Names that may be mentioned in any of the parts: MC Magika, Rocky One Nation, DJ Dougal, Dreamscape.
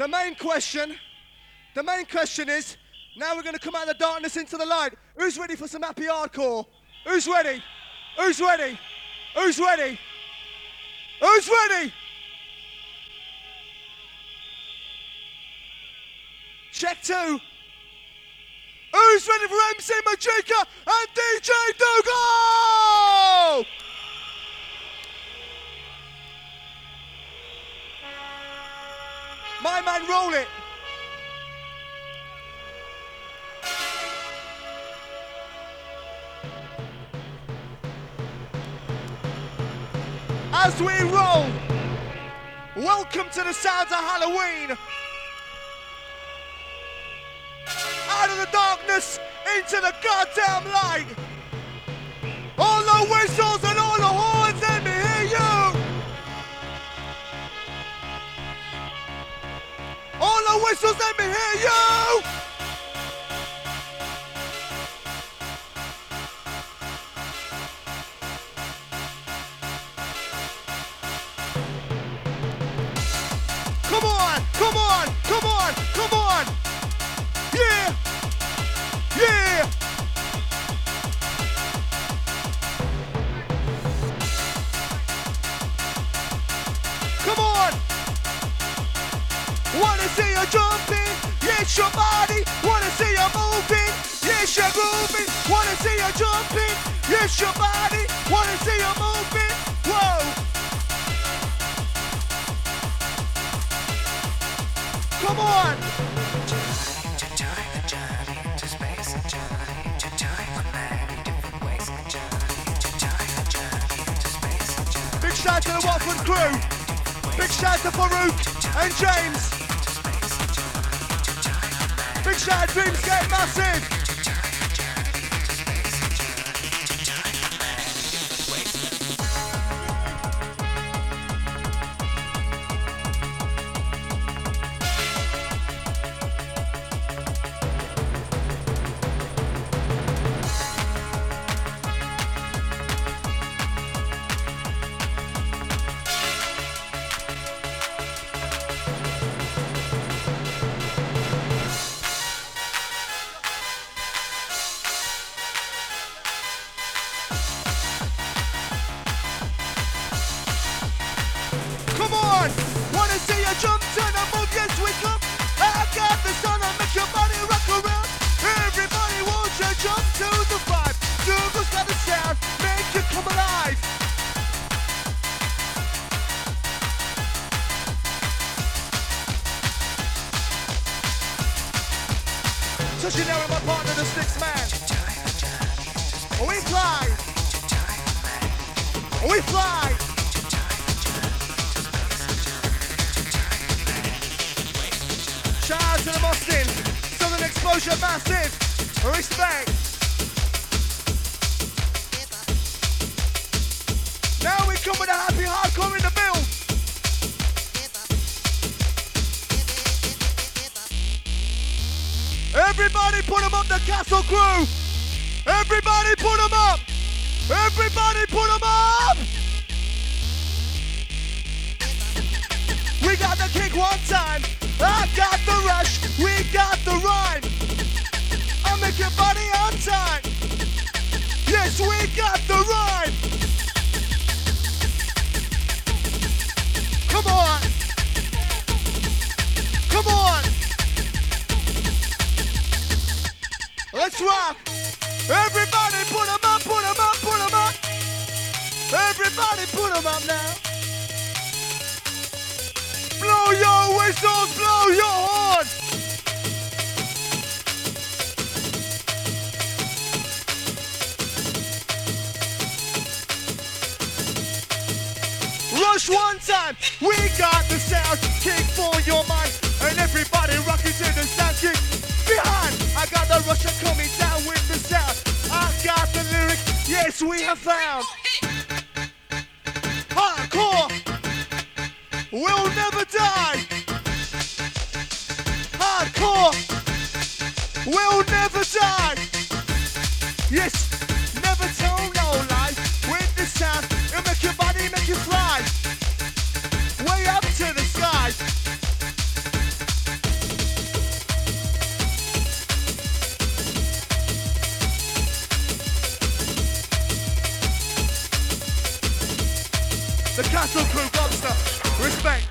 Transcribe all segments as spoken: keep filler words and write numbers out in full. The main question, the main question is, now we're going to come out of the darkness into the light. Who's ready for some happy hardcore? Who's ready? Who's ready? Who's ready? Who's ready? Check two. Who's ready for M C Magika and D J Dougal? My man, roll it. As we roll, welcome to the sounds of Halloween. Out of the darkness, into the goddamn light. All the whistles and all the horns, let me hear you. All the whistles, let me hear you. Battle Crew, Buster. Respect.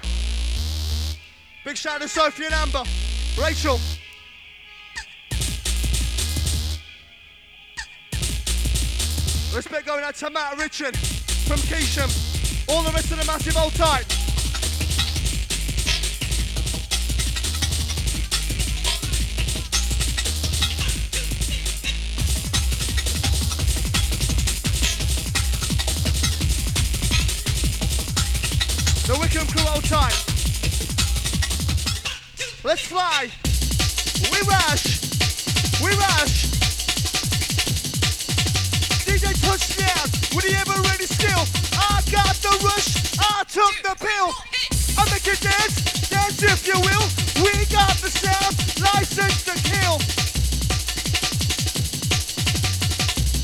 Big shout out to Sophie and Amber. Rachel. Respect going out to Matt Richard from Keesham. All the rest of the massive old type. The Wickham crew old type. Let's fly. We rush. We rush. D J Touchdown with the ever-ready skill. I got the rush, I took the pill. I make you dance, dance if you will. We got the sound, license to kill.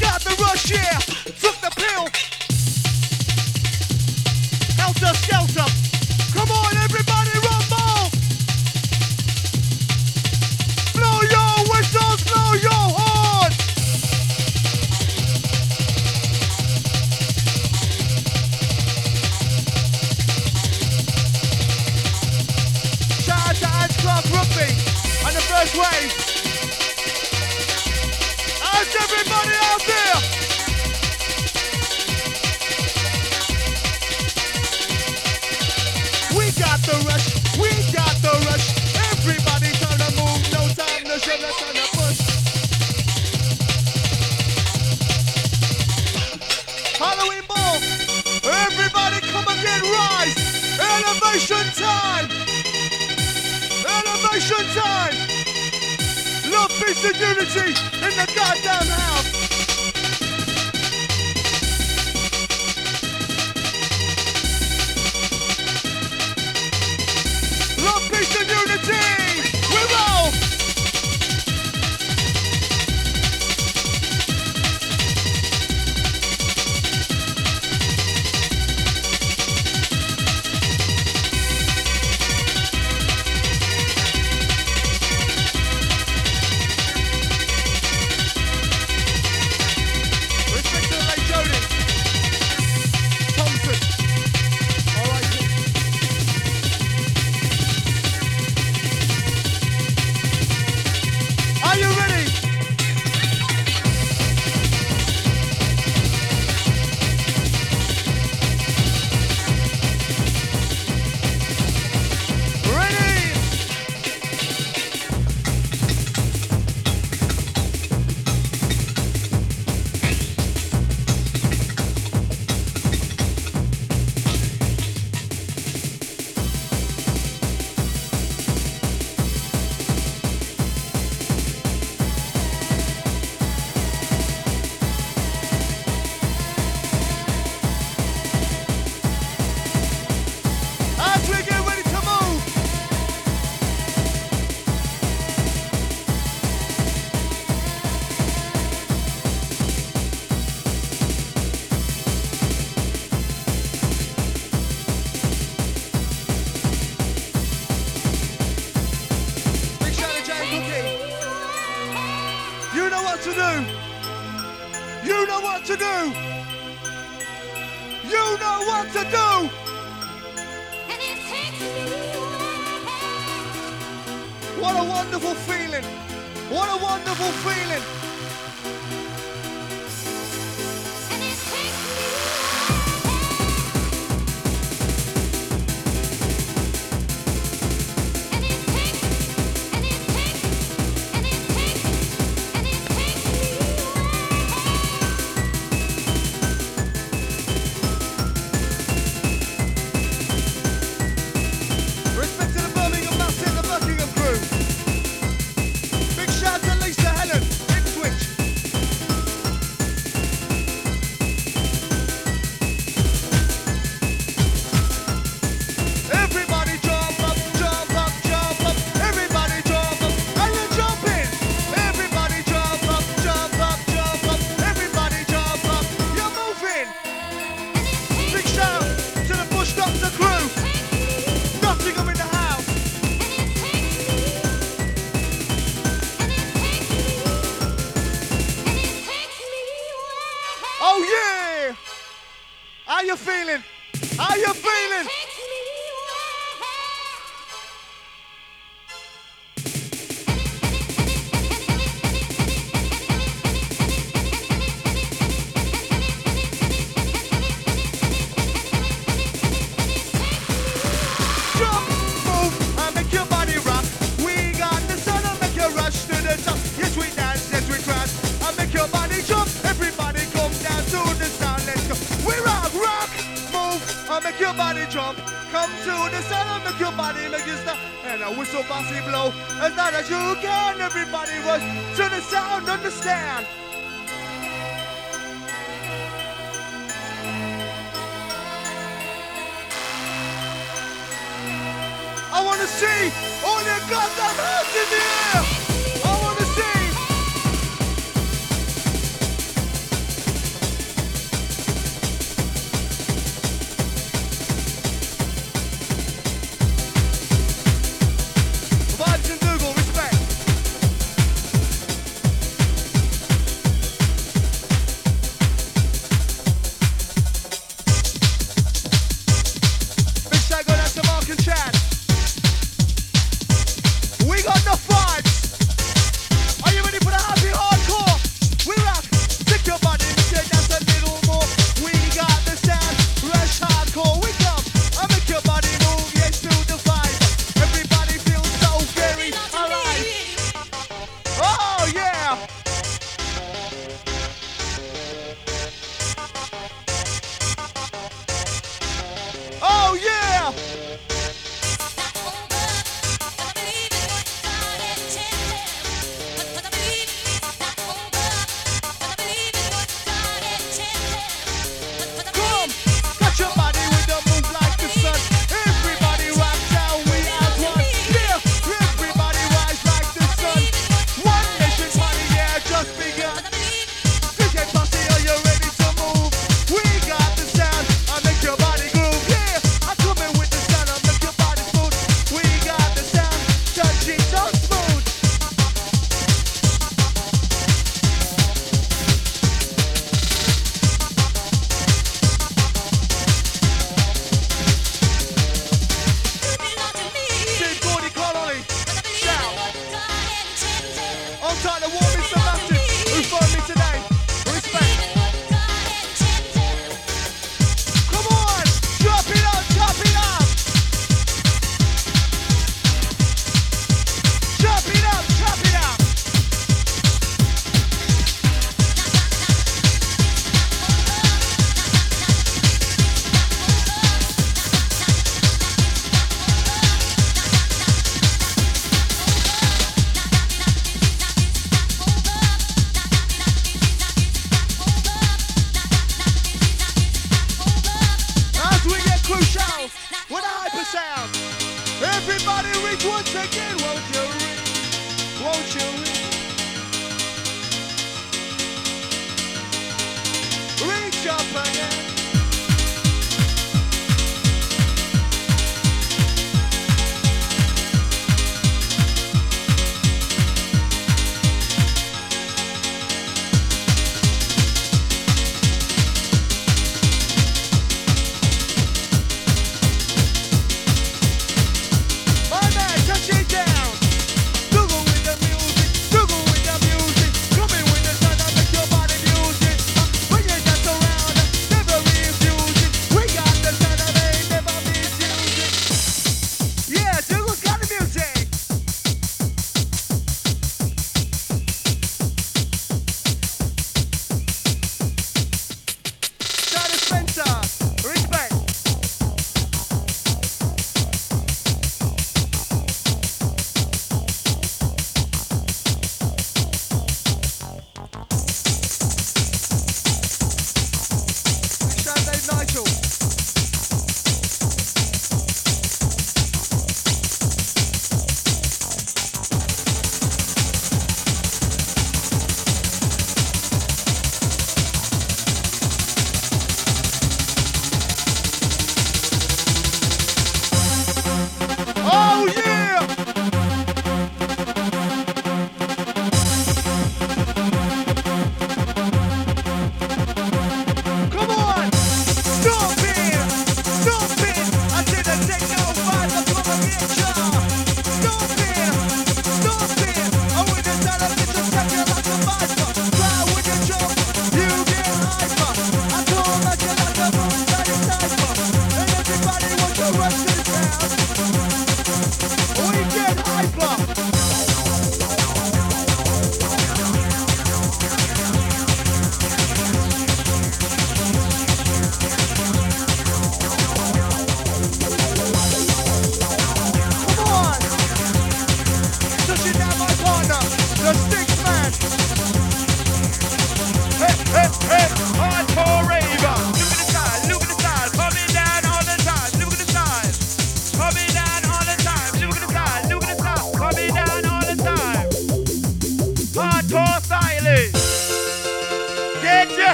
Got the rush, yeah, took the pill. Helter skelter, come on everybody, rumble. Blow your whistles, blow your horn. Shout out to Ange Clark Rugby and the first wave. How's everybody out there? We got the rush, we got the rush. Everybody time to move, no time to shove, no time to push. Halloween ball, everybody come and get rise. Elevation time, elevation time. Love, peace and unity in the goddamn house. How you make your body jump. Come to the sound, make your body make you stop. And a whistle bossy blow, as loud as you can. Everybody rush to the sound, understand. I wanna see all your goddamn hands in the air. I wanna see. Vibes and Dougal, respect. Big shout out to Mark and Chad. We got the vibes. Are you ready for the happy hardcore? We rock. Stick your body, make it dance a little more. We got the sound, rush hardcore. We come and make your body move. Yes, to the vibe. Everybody feels so very alive. Oh yeah. Oh yeah. Come, got your body with the move like the sun. Everybody rocks out, we are one. Yeah, everybody rise like the sun. One nation, one yeah, just begun. D J Bossy, are you ready to move? We got the sound, I make your body groove. Yeah, I come in with the sound, I make your body smooth. We got the sound, touching so smooth. Big body colony, shout. On time, the warm is the massive. Who's for me today? Respect. Come on, drop it up, drop it up. Drop it up, drop it up. As we get crucial with a hyper sound. Everybody reach once again, won't you reach? Won't you reach? Reach up again. My man, touch it down.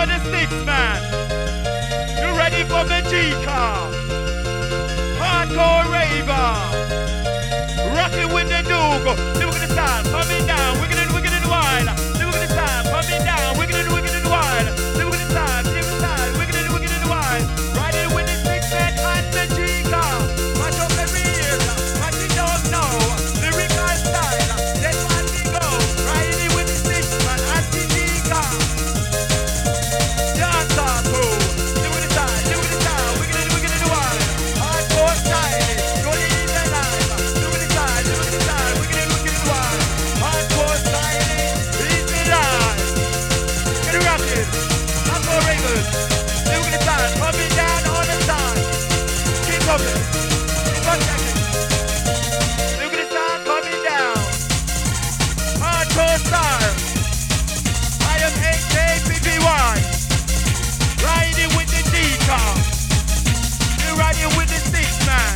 for the sticks, man. You ready for Magika? Hardcore raver. Rocky with the Dougal. Then we're gonna start pumping down, wicked and wicked and wild. Then we're gonna start pumping down, wicked and wicked and wild. Then we're gonna start, then we're gonna start, wicked and wicked and wild. Riding with the sticks and Magika. Match up every year, match it up now. Lyrical style, let's party go. Riding with the sticks and Magika. Dance our crew. Then we're gonna start, then we're gonna start, wicked and wicked and wild. Hardcore style, go in the line. Then we're gonna start, then we're gonna start, wicked and wicked and wild. Hardcore style, is the line. Get it rockin', hardcore ravers. Then we're gonna start, up and down all the time. Keep coming, keep on checking. Then we're gonna start coming down. Hardcore style. I am H A P P Y. Riding with the decal. You're riding with the six, man.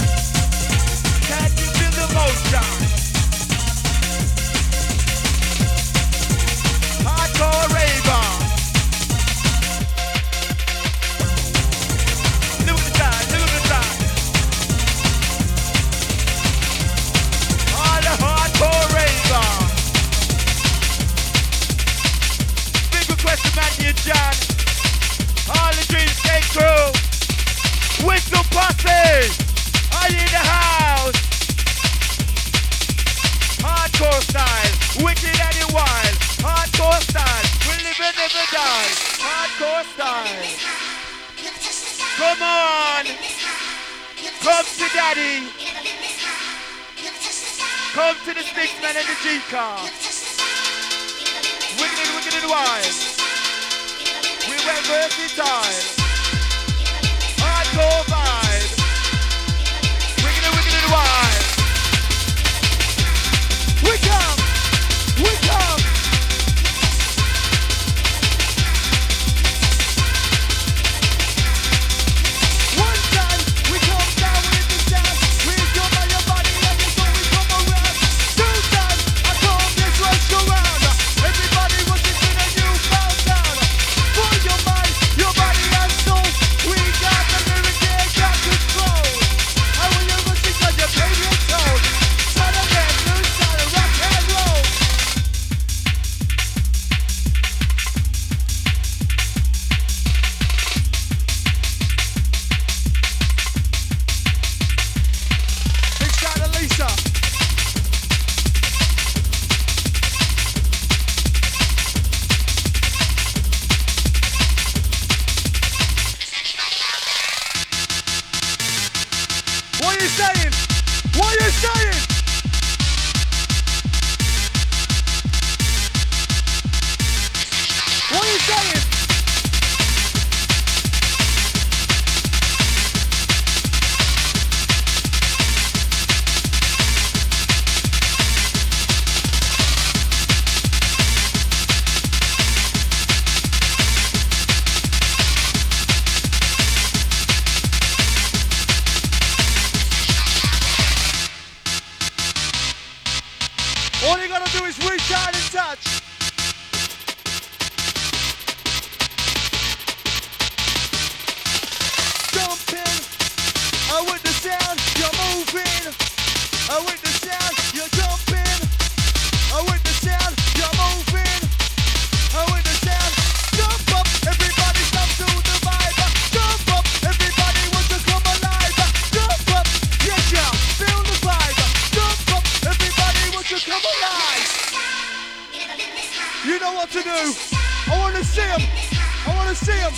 Can you feel the motion? Hardcore raver. Look at the time, look at the time. All the hardcore raver. Big request to Matthew John. All the Dreamscape crew. Whistle posse. Are you in the house? Hardcore style. Wicked and the wild. Hardcore style. We live and never die. Hardcore style. Come on. Come to daddy. Come to the sticks man and the G car. Wicked and wicked and wild. We went versatile. Hardcore vibe. Wicked and wicked and wild. We come. We come. One time, we come down with the dance. We come on your body and it's when we come around. Two times, I come this race go round. Everybody was in a new found down. For your mind, your body and soul. We got the lyric here, got control. I will never think of your favorite tone. Son of man, new style of rock and roll. Big shout to Lisa. What are you saying? What are you saying? What are you saying? All you gotta do is reach out and touch. Jumping, I with the sound, you're moving. I with the sound, you're jumping. I with the sound, you're moving. I with the sound, jump up, everybody stop to the vibe. Jump up, everybody wants to come alive. Jump up, yeah, yeah, feel the vibe. Jump up, everybody wants to come alive. You know what to do. I wanna see 'em. I wanna see 'em.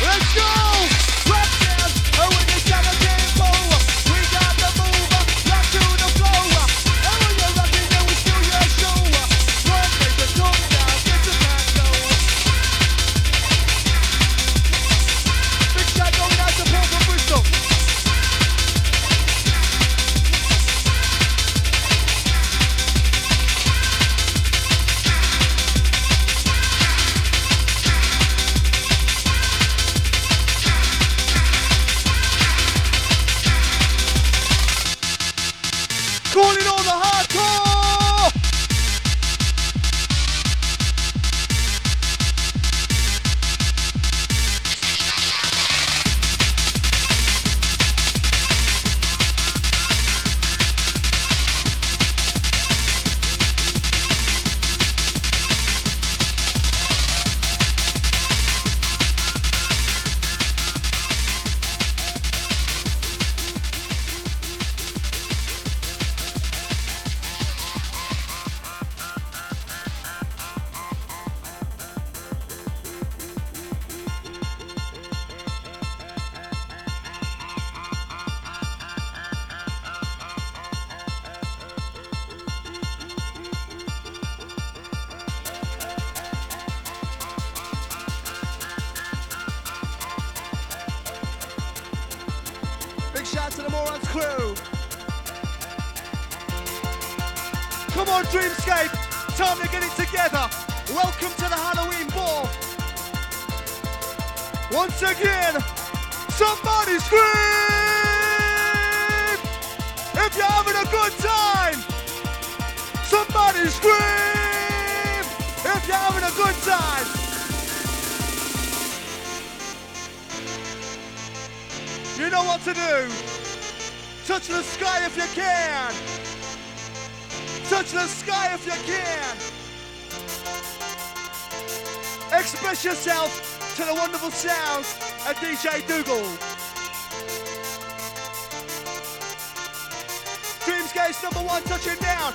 Let's go! Rock down, oh, in the sound of tempo. We got the move, rock to the flow. Oh, you're rocking, and we still your show. One day, the down, get the back door. out to the Moron crew. Come on, Dreamscape. Time to get it together. Welcome to the Halloween ball. Once again, somebody scream! If you're having a good time, somebody scream! If you're having a good time. You know what to do. Touch the sky if you can. Touch the sky if you can. Express yourself to the wonderful sounds of D J Dougal. Dreamscape's number one, touching down.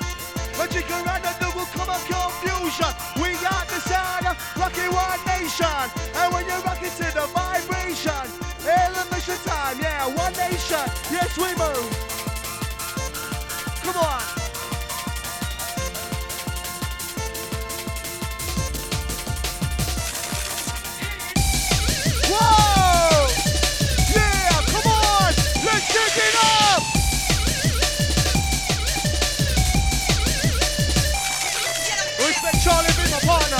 Magika and the Dougal come and confusion. We got the sound of Rocky One Nation. And when you're rocking to the vibration, elevation time, yeah, One Nation, yes we move. Come on. Whoa! Yeah, come on! Let's kick it up! Respect Charlie, be my partner.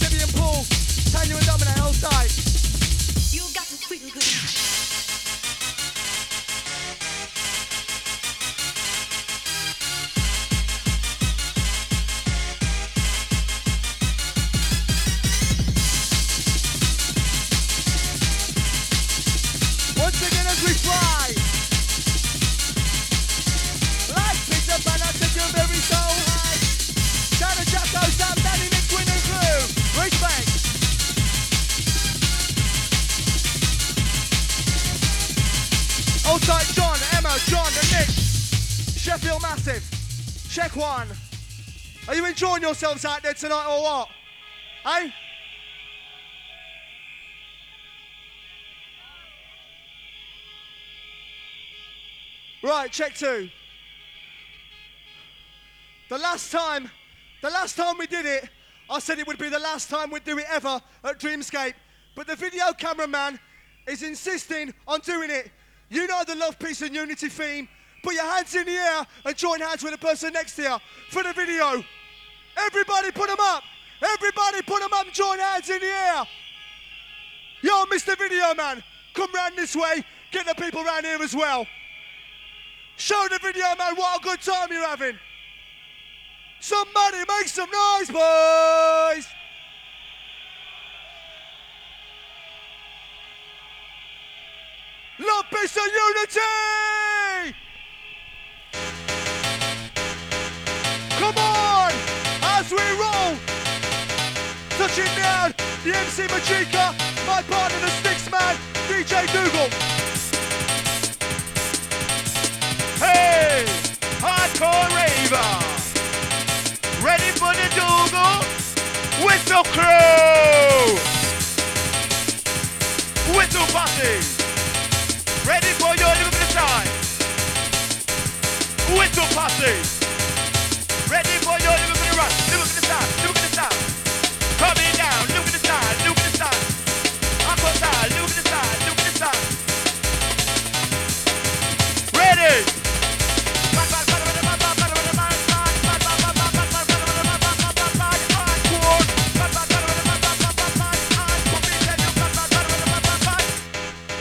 Brazilian pool. Tanya and Dominic outside. You got the sweet and good. Check one. Are you enjoying yourselves out there tonight or what? Hey? Right, check two. The last time, the last time we did it, I said it would be the last time we'd do it ever at Dreamscape. But the video cameraman is insisting on doing it. You know the love, peace and unity theme. Put your hands in the air and join hands with the person next to you for the video. Everybody put them up. Everybody put them up and join hands in the air. Yo, Mister Video Man, come round this way. Get the people round here as well. Show the Video Man what a good time you're having. Somebody make some noise, boys. Love, peace and unity. Come on, as we roll, touching down, the M C Magika, my partner the Sticks Man, D J Dougal. Hey, hardcore raver, ready for the Dougal? Whistle crew, whistle posse, ready for your little time. Whistle posse. Ready for your look at the run, look at the side, look at the side. Coming down, look at the side, look at the side. Up on side, look at the side, look at the side. Ready!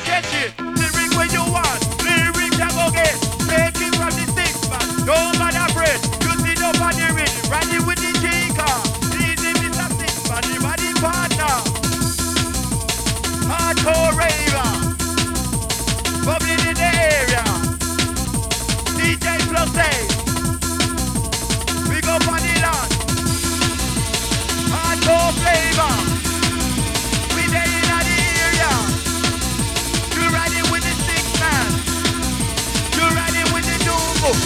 Catch it, lyric when you want, lyric that will get. Make it from the sticks, man, don't by that bread. Ready with the Jika, this is the something for the body partner. Hardcore raver, bubbling in the area. D J plus A, we go for the land. Hardcore flavor, we there in the area. You ready with the six man, you ready with the double.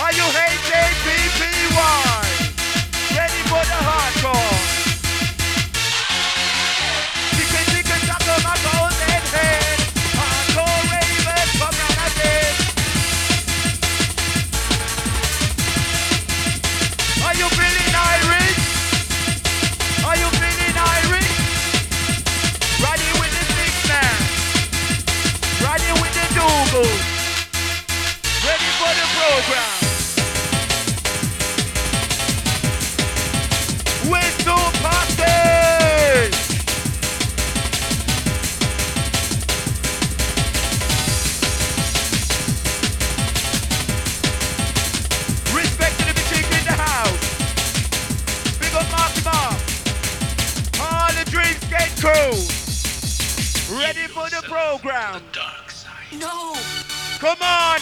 Are you H A P P Y? Ready for the hardcore? Chicken, chicken, taco, my bones and head. Hardcore ravers, come round again. Are you feeling Irish? Are you feeling Irish? Riding with the six man, riding with the Dougal. For the program, whistle party. Respect to the chick in the house. Big up Marky Mark, all the Dreamscape crew. Ready for the program. The dark side. No. Come on.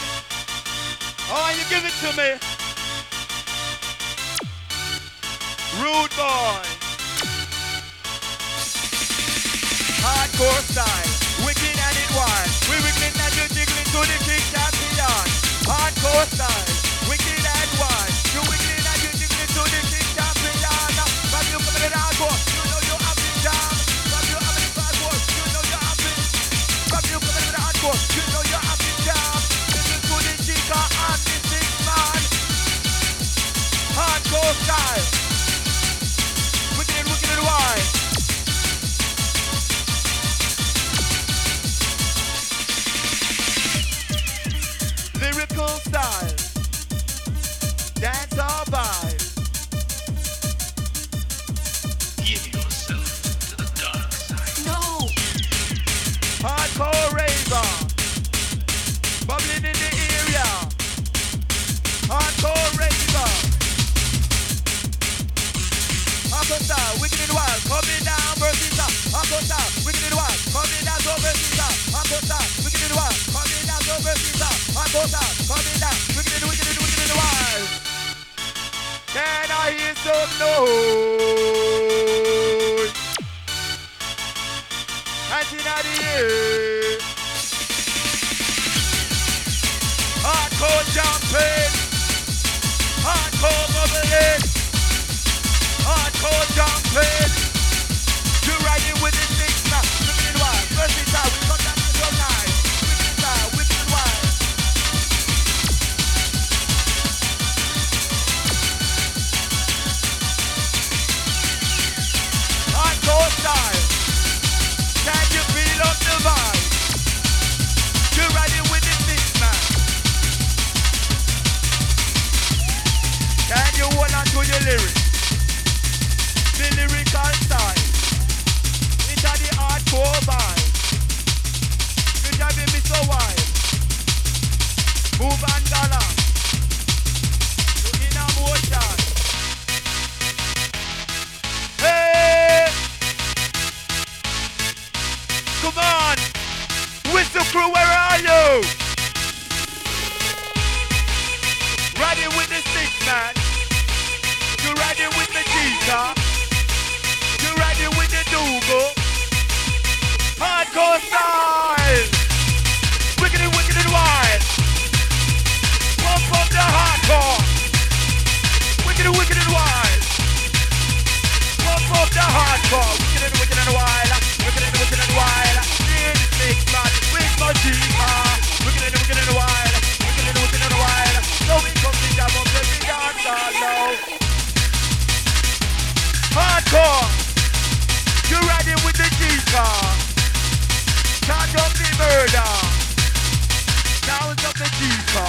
Oh, you give it to me. Rude boy. Hardcore style. Wicked and it wild. We wiggling and you jiggling to the kick that beyond. Hardcore style. Wicked and wild. You wiggling and you jiggling to the kick that beyond. But you coming in hardcore. You know you have been down. But you have been hardcore. You know you have been. But course, you know you have it down. Listen to the jigger and the big man. Hardcore style. Within, wicked and wide. Lyrical style. Dance all by. Hardcore raver, bubbling in the area. Hardcore raver, hardcore style, wicked and wild, coming down versus up. Hardcore style, wicked and wild, coming down so versus up. Hardcore style, wicked and wild, coming down so versus up. Hardcore style, coming down, wicked and wicked and wicked and wild. Can I hear some noise? nineteen ninety-eight. Hardcore jumping, hardcore bubbling, hardcore jumping. You're riding with the six now, living in wild. First inside, we come down to your nine. Living inside, living in wild. Hardcore style. Can you feel up the vibe? You're riding with the six man. Can you hold on to your lyrics? The lyrical style. Into the hardcore vibe. You're driving me so wild. Move and gallop. You're in a motion. Hey! Come on! Whistle crew, where are you? Riding with the six man. You're riding with the Magika. You're riding with the Dougal. Hardcore style. Wicked and wicked and wild. Pump up the hardcore. Wicked and wicked and wild. Pump up the hardcore. Wicked and wicked and wild. Wicked and wicked and wild, in the big man with Magika. Wicked and wicked and wild, wicked and wicked and wild. So we come to jam up the big dancehall now. Hardcore, you're riding with the Magika. Charge up the murder, sounds of the Magika.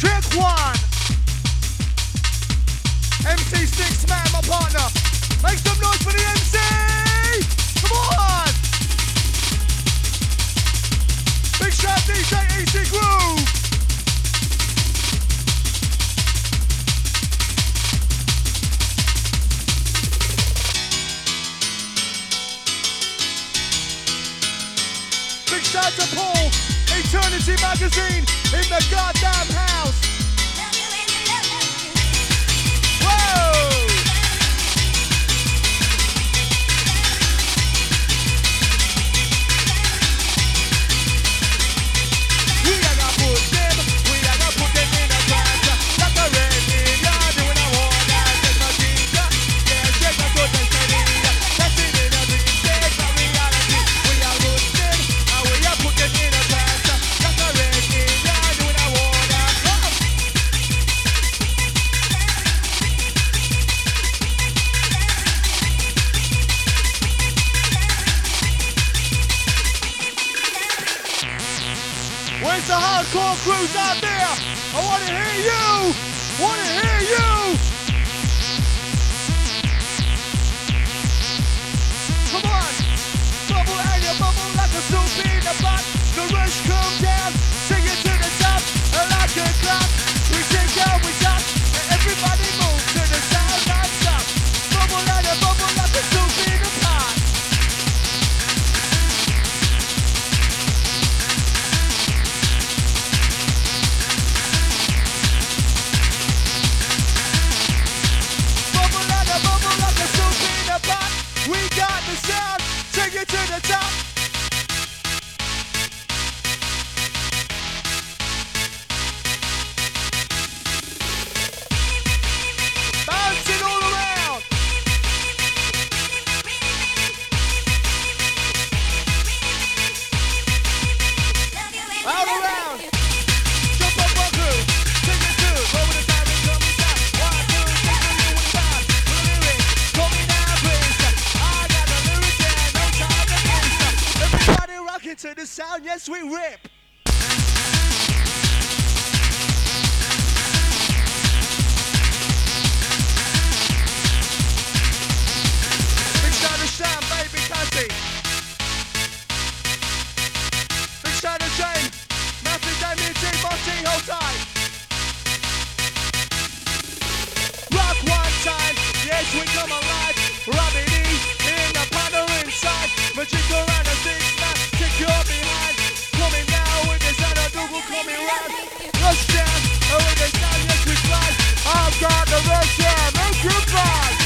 Trick one, M C six man, my partner. Make some noise for the M C. Come on! Big shout D J Easy Groove! Big shout to Paul, Eternity Magazine in the goddamn house! Crews out there, I want to hear you, want to hear you. Come on, bubble and you bubble like a soup in a pot. The rush comes down, sing it to the top, and like a clock. We sing down, we shout, and everybody moves to the sound non-stop. Bubble and you bubble like a soup in a pot. it to the sound, yes we rip. Big shout to Sam, baby Cassie. Big shout to Jane, Matthew, Damien, T, Marty, hold tight. Rock one time, yes we come alive. Robbie D in the panel inside, Magika and a six man, kick your behind. Coming now with the sound of Dougal coming round. Rush down, and with the sound yes we climb. I've got the rush down, and goodbye.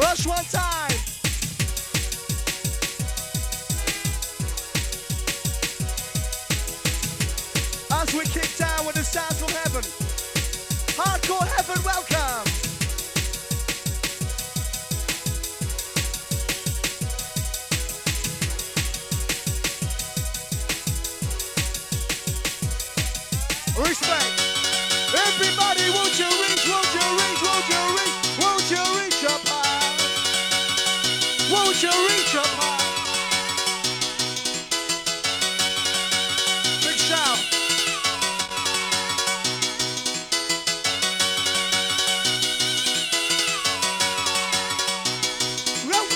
Rush one time. As we kick down with the sounds from heaven. Hardcore heaven, welcome. Respect. Everybody, won't you reach, won't you reach, won't you reach, won't you reach up high? Won't you reach up high? Big shout. Real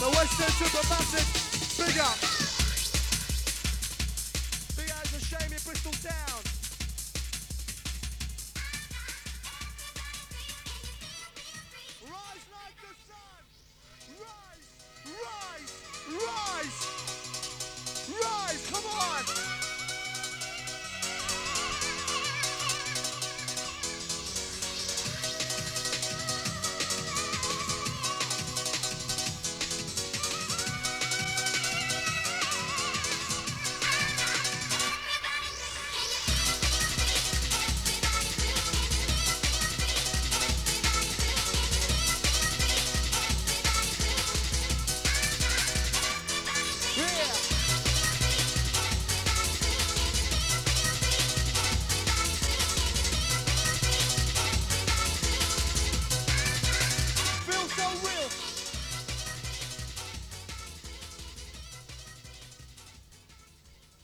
The Western Super Massive, big up. Big up, it's a shame in Bristol Town.